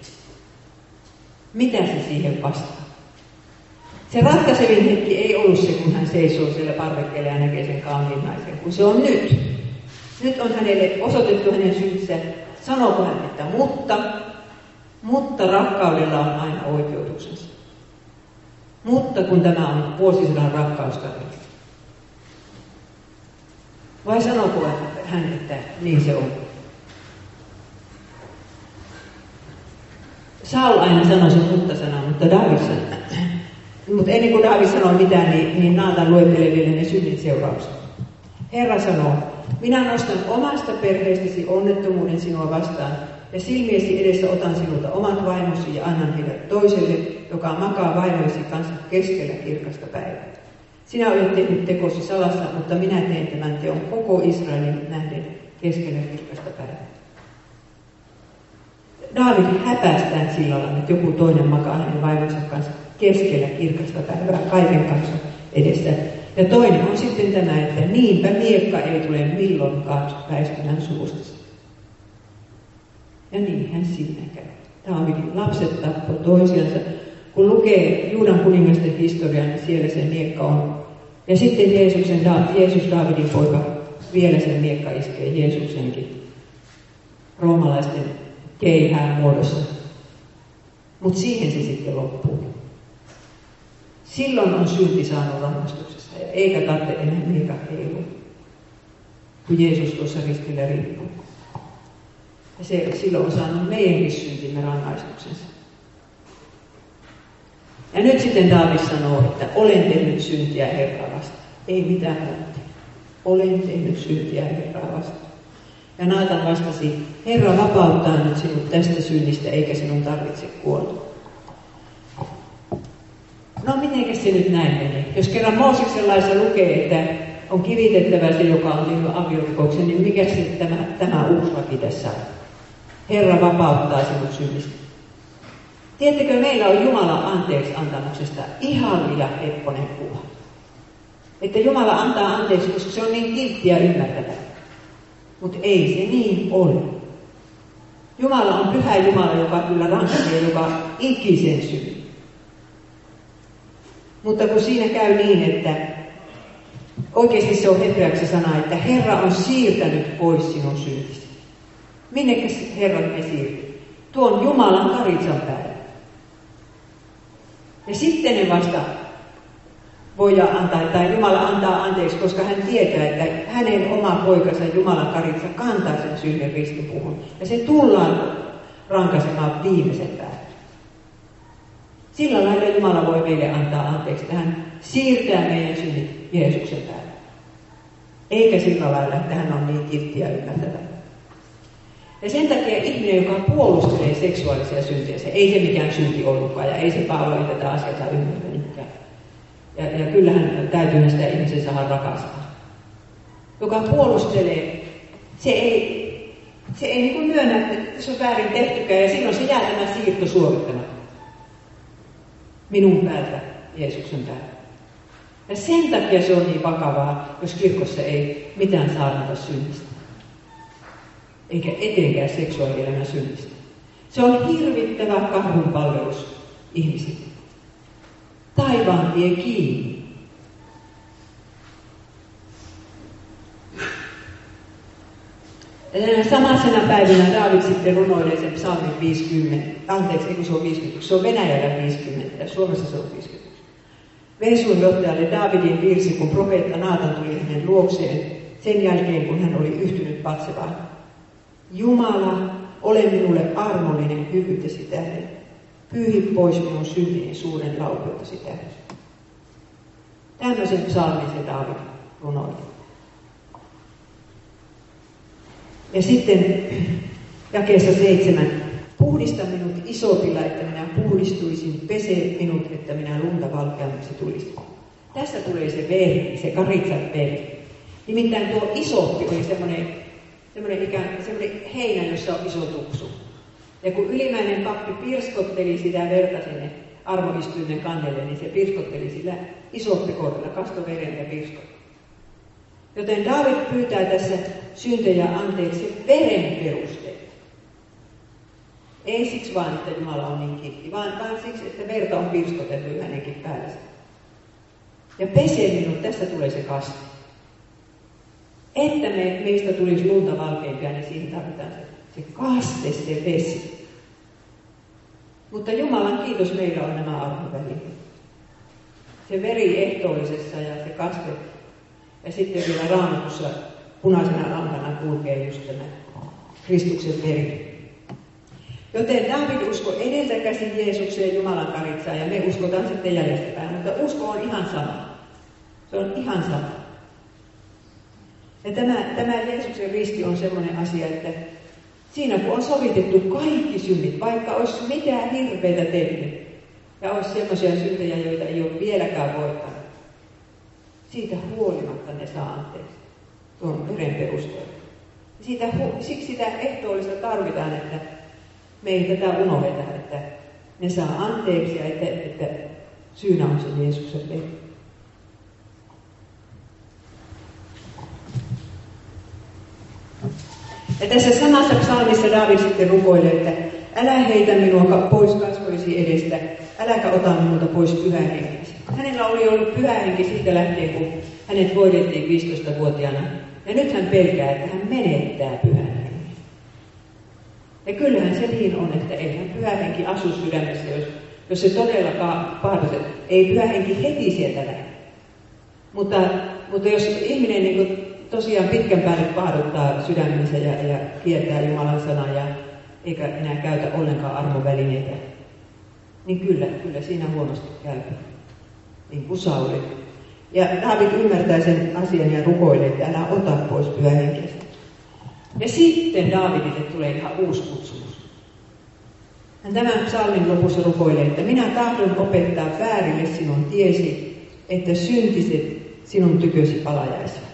Mitä se siihen vastaa? Se ratkaisevin hetki ei ollut se, kun hän seisoo siellä parvekkeella ja näkee sen kauniin naisen, kun se on nyt. Nyt on hänelle osoitettu hänen syynsä, sanooko hän, että mutta, mutta rakkaudella on aina oikeutuksensa. Mutta kun tämä on vuosisadan rakkaustarina. Vai sanooko hän, että niin se on? Saul aina sanoi sen mutta-sanan, mutta Daavid sanoi. Mutta ennen kuin Daavid sanoi mitään, niin, niin Naatan luettelee vielä ne synnit seuraukset. Herra sanoo, minä nostan omasta perheestäsi onnettomuuden sinua vastaan, ja silmiesi edessä otan sinulta omat vaimosi ja annan heidät toiselle, joka makaa vaimoisi kanssa keskellä kirkasta päivää. Sinä olet tehnyt tekosi salassa, mutta minä teen tämän teon koko Israelin nähden keskellä kirkasta päivää. Daavid häpäistään sillä lailla, että joku toinen makaa hänen vaimonsa kanssa keskellä kirkasta päivää kaiken kanssa edessä. Ja toinen on sitten tämä, että niinpä miekka ei tule milloinkaan väistönän suusta. Ja niinhän siinä käy. Daavid lapset tappoi toisiansa. Kun lukee Juudan kuningasten historiaa, niin siellä se miekka on. Ja sitten Jeesuksen, Jeesus, Daavidin poika, vielä sen miekka iskee Jeesuksenkin roomalaisten keihään muodossa. Mutta siihen se sitten loppuu. Silloin on synti saanut rangaistuksesta, eikä tarvitse enää miekka heilua, kun Jeesus tuossa ristillä riippuu. Ja se silloin on saanut meidänkin syntimme rangaistuksensa. Ja nyt sitten Daavid sanoo, että olen tehnyt syntiä Herraa vastaan. Ei mitään muuta. Olen tehnyt syntiä Herraa vastaan. Ja Natan vastasi, Herra vapauttaa nyt sinut tästä synnistä, eikä sinun tarvitse kuolla. No mitenkäs se nyt näin menee? Jos kerran Mooseksen laissa lukee, että on kivitettävä se, joka on tehnyt aviorikoksen, niin mikä sitten tämä, tämä uusi laki tässä on? Herra vapauttaa sinut synnistä. Tiedättekö, meillä on Jumalan anteeksiantamuksesta ihan liian hepponen kuva. Että Jumala antaa anteeksi, koska se on niin kiltti ja ymmärtävä. Mutta ei se niin ole. Jumala on pyhä Jumala, joka kyllä rankaisee joka ikisen syyn. Mutta kun siinä käy niin, että oikeasti se on hebreaksi sana, että Herra on siirtänyt pois sinun syntisi. Minnekäs Herran me siirtyy? Tuon Jumalan karitsan päälle. Ja sitten ne vasta voidaan antaa, tai Jumala antaa anteeksi, koska hän tietää, että hänen oma poikansa Jumalan karitsa kantaa sen syyden ristipuhun. Ja se tullaan rankaisemaan viimeisen päälle. Sillä lailla Jumala voi meille antaa anteeksi, että hän siirtää meidän synnit Jeesuksen päälle. Eikä sillä lailla, että hän on niin kiltti ja ymmärtävä. Ja sen takia ihminen, joka puolustelee seksuaalisia syntiä, se ei se mikään synti ollutkaan ja ei se Paavali tätä asiaa ymmärtänytkään. Ja, ja kyllähän täytyy sitä ihmisen saada rakastaa. Joka puolustelee, se ei, se ei niin kuin myönnä, että se on väärin tehtykään ja silloin se jää tämä siirto suorittamatta. Minun päältä, Jeesuksen päältä. Ja sen takia se on niin vakavaa, jos kirkossa ei mitään saarnata synnistä. Eikä etenkään seksuaalielämän synnistä. Se on hirvittävä karhunpalvelus ihmisille. Taivaan vie kiinni. Ja samaisena päivänä Daavid sitten runoilee sen psalmin viisikymmentä. Anteeksi, eikö se ole viisikymmentä? Se on Venäjällä viisikymmentä. Suomessa se on viisikymmentä. Veesuun johtajalle Daavidin virsi, kun profeetta Natan tuli hänen luokseen sen jälkeen, kun hän oli yhtynyt Batsebaan. Jumala, ole minulle armollinen hyvyytesi tähden. Pyyhi pois minun syntini suuren laupeutasi tähden. Tämmöisen psalmin se Daavid runoi. Ja sitten jakeessa seitsemän. Puhdista minut isopilla, että minä puhdistuisin. Pese minut, että minä lunta valkeammaksi tulisin. Tässä tulee se verhi, se karitsan verhi. Nimittäin tuo isoppi oli semmoinen Semmoinen, ikään, semmoinen heinä, jossa on iso tuksu. Ja kun ylimmäinen pappi pirskotteli sitä verta sinne armoistuimen kannelle, niin se pirskotteli sillä isoppikortilla, kastoi veren ja pirskotti. Joten Daavid pyytää tässä syntejä anteeksi veren perusteella. Ei siksi vaan, että Jumala on niin kiltti, vaan, vaan siksi, että verta on pirskoteltu hänenkin päälle. Ja pesee minut, tässä tulee se kaste. Että me, meistä tulisi lunta valkeimpia, niin siihen tarvitaan se, se kaste, se vesi. Mutta Jumalan kiitos, meillä on nämä arvovälineet. Se veri ehtoollisessa ja se kaste. Ja sitten vielä raamatussa punaisena lankana kulkee just tämä Kristuksen veri. Joten Daavid usko edeltä käsin Jeesukseen Jumalan karitsaan ja me uskotaan sitten jäljestäpäin. Mutta usko on ihan sama. Se on ihan sama. Ja tämä, tämä Jeesuksen risti on semmoinen asia, että siinä kun on sovitettu kaikki synnit, vaikka olisi mitään hirveitä tehnyt, ja olisi semmoisia syntejä, joita ei ole vieläkään voittanut, siitä huolimatta ne saa anteeksi tuon veren perusteella. Siitä, siksi sitä ehtoollista tarvitaan, että me ei tätä unohdeta, että ne saa anteeksi ja että, että Syynä on se Jeesuksen veri. Ja tässä samassa psalmissa Daavid sitten rukoilee, että älä heitä minua pois kasvoisi edestä, äläkä ota minulta pois pyhä henkisi. Hänellä oli ollut pyhä henki siitä lähtien, kun hänet hoidettiin viisitoistavuotiaana. Ja nyt hän pelkää, että hän menettää pyhän hengen. Ja kyllähän se niin on, että eihän pyhä henki asu sydämessä, jos, jos se todellakaan pahoittaa. Ei pyhä henki heti sieltä lähde. Mutta, mutta jos ihminen niin kuin tosiaan pitkän päälle pahduttaa sydämensä ja, ja kiertää Jumalan sanaa ja eikä enää käytä ollenkaan armovälineitä, niin kyllä, kyllä siinä huonosti käy. Niin kuin Sauli. Ja Daavid ymmärtää sen asian ja rukoilee, että älä ota pois pyhä henkestä. Ja sitten Daavidille tulee ihan uusi kutsumus. Hän tämän psalmin lopussa rukoilee, että minä tahdon opettaa väärille sinun tiesi, että syntiset sinun tykösi palajaisivat.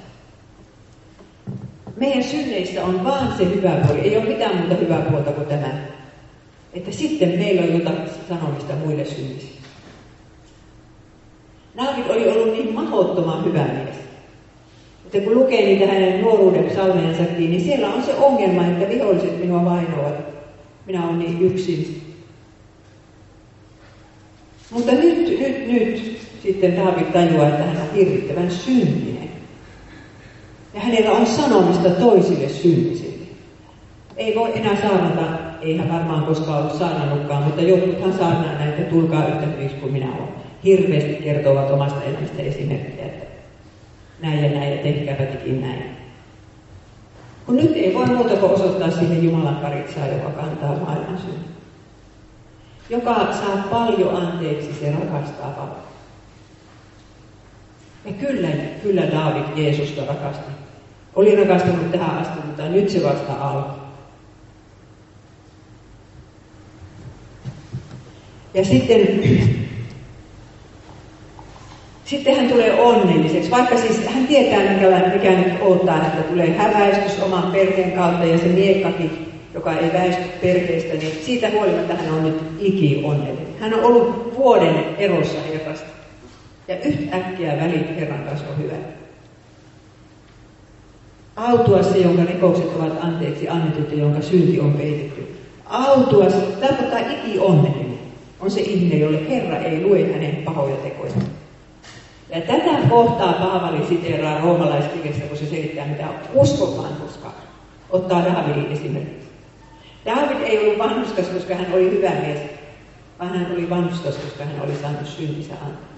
Meidän synneissä on vaan se hyvä puoli. Ei ole mitään muuta hyvää puolta kuin tämä. Että sitten meillä on jotain sanomista muille synnisille. Daavid oli ollut niin mahdottoman hyvä mies. Että kun lukee niitä hänen nuoruuden psalmejansakin, niin siellä on se ongelma, että viholliset minua vainoavat. Minä olen niin yksin. Mutta nyt, nyt, nyt sitten Daavid tajuaa, että hän on hirvittävän syntinen. Ja hänellä on sanomista toisille syntisille. Ei voi enää saarnata, ei hän varmaan koskaan ollut saarnannutkaan, mutta jotkuthan saarnaa näitä, tulkaa yhtä hyviksi kuin minä olen. Hirveästi kertovat omasta elämästä esimerkkejä, että näin ja näin ja tehkäävätikin näin. Kun nyt ei voi muuta kuin osoittaa siihen Jumalan karitsaa, joka kantaa maailman synnin. Joka saa paljon anteeksi, se rakastaa paljon. Ja kyllä, kyllä Daavid Jeesusta rakasti. Oli rakastanut tähän asti, mutta nyt se vasta alkoi. Ja sitten, sitten hän tulee onnelliseksi, vaikka siis hän tietää, mikä, mikä nyt odottaa, että tulee häväistys oman perheen kautta ja se miekkakin, joka ei väisty perheestä, niin siitä huolimatta hän on nyt ikionnellinen. Hän on ollut vuoden erossa Herrasta. Ja yhtäkkiä välit Herran kanssa on hyvä. Autua se, jonka rikokset ovat anteeksi annetut ja jonka synti on peitetty. Autua se, tarkoittaa ikionnellinen, on se ihminen, jolle Herra ei lue hänen pahoja tekoja. Ja tätä kohtaa Paavali siteeraa Roomalaiskirjassa, kun se selittää, mitä uskotaan koskaan. Ottaa Daavidin esimerkiksi. Daavid ei ollut vanhuskas, koska hän oli hyvä mies, vaan hän oli vanhuskas, koska hän oli saanut syntinsä antaa.